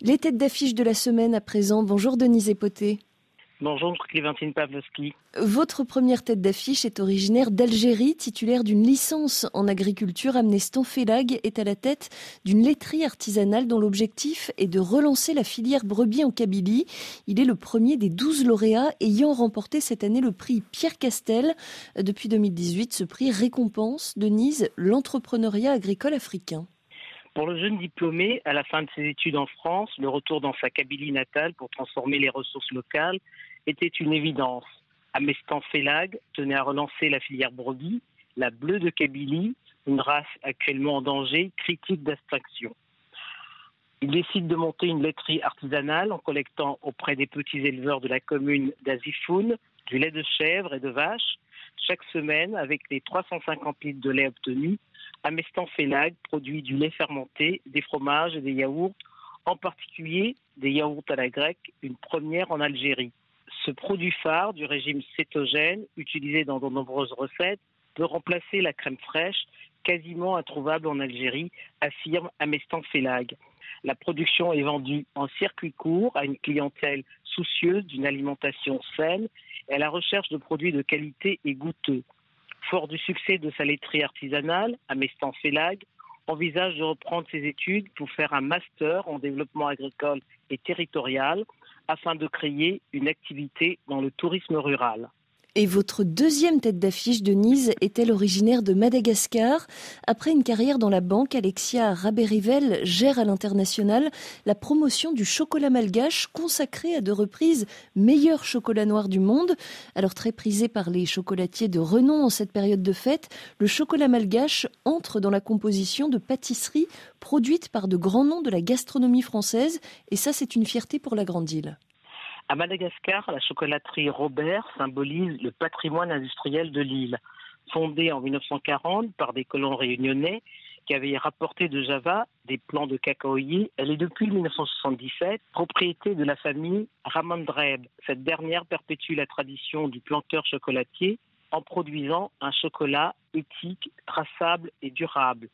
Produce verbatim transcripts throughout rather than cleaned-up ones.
Les têtes d'affiche de la semaine à présent. Bonjour Denise Epoté. Bonjour Clémentine Pavlovski. Votre première tête d'affiche est originaire d'Algérie, titulaire d'une licence en agriculture. Amenestan Fellag est à la tête d'une laiterie artisanale dont l'objectif est de relancer la filière brebis en Kabylie. Il est le premier des douze lauréats ayant remporté cette année le prix Pierre Castel. Depuis deux mille dix-huit, ce prix récompense, Denise, l'entrepreneuriat agricole africain. Pour le jeune diplômé, à la fin de ses études en France, le retour dans sa Kabylie natale pour transformer les ressources locales était une évidence. Amenestan Fellag tenait à relancer la filière brebis, la bleue de Kabylie, une race actuellement en danger, critique d'extinction. Il décide de monter une laiterie artisanale en collectant auprès des petits éleveurs de la commune d'Azifoun du lait de chèvre et de vache. Chaque semaine, avec les trois cent cinquante litres de lait obtenus, Amenestan Fellag produit du lait fermenté, des fromages et des yaourts, en particulier des yaourts à la grecque, une première en Algérie. Ce produit phare du régime cétogène, utilisé dans de nombreuses recettes, peut remplacer la crème fraîche, quasiment introuvable en Algérie, affirme Amenestan Fellag. La production est vendue en circuit court à une clientèle soucieuse d'une alimentation saine et à la recherche de produits de qualité et goûteux. Fort du succès de sa laiterie artisanale, Amenestan Fellag envisage de reprendre ses études pour faire un master en développement agricole et territorial afin de créer une activité dans le tourisme rural. Et votre deuxième tête d'affiche, Denise, est-elle originaire de Madagascar? Après une carrière dans la banque, Alexia Raberivel gère à l'international la promotion du chocolat malgache, consacré à deux reprises meilleur chocolat noir du monde. Alors très prisé par les chocolatiers de renom en cette période de fête, le chocolat malgache entre dans la composition de pâtisseries produites par de grands noms de la gastronomie française. Et ça, c'est une fierté pour la grande île. À Madagascar, la chocolaterie Robert symbolise le patrimoine industriel de l'île. Fondée en mille neuf cent quarante par des colons réunionnais qui avaient rapporté de Java des plants de cacaoyer, elle est depuis mille neuf cent soixante-dix-sept propriété de la famille Ramandrebe. Cette dernière perpétue la tradition du planteur chocolatier en produisant un chocolat éthique, traçable et durable.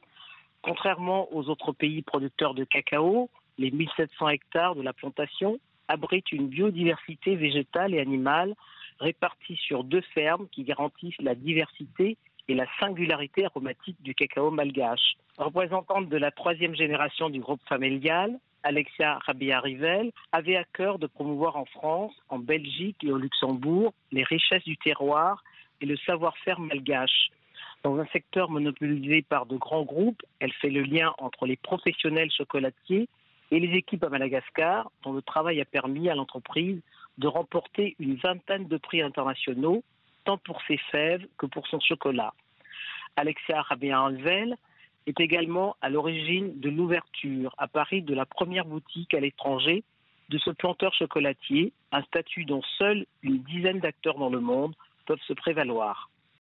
Contrairement aux autres pays producteurs de cacao, les mille sept cents hectares de la plantation abrite une biodiversité végétale et animale répartie sur deux fermes qui garantissent la diversité et la singularité aromatique du cacao malgache. Représentante de la troisième génération du groupe familial, Alexia Raberivel avait à cœur de promouvoir en France, en Belgique et au Luxembourg les richesses du terroir et le savoir-faire malgache. Dans un secteur monopolisé par de grands groupes, elle fait le lien entre les professionnels chocolatiers et les équipes à Madagascar, dont le travail a permis à l'entreprise de remporter une vingtaine de prix internationaux, tant pour ses fèves que pour son chocolat. Alexia Raberivel est également à l'origine de l'ouverture à Paris de la première boutique à l'étranger de ce planteur chocolatier, un statut dont seuls une dizaine d'acteurs dans le monde peuvent se prévaloir.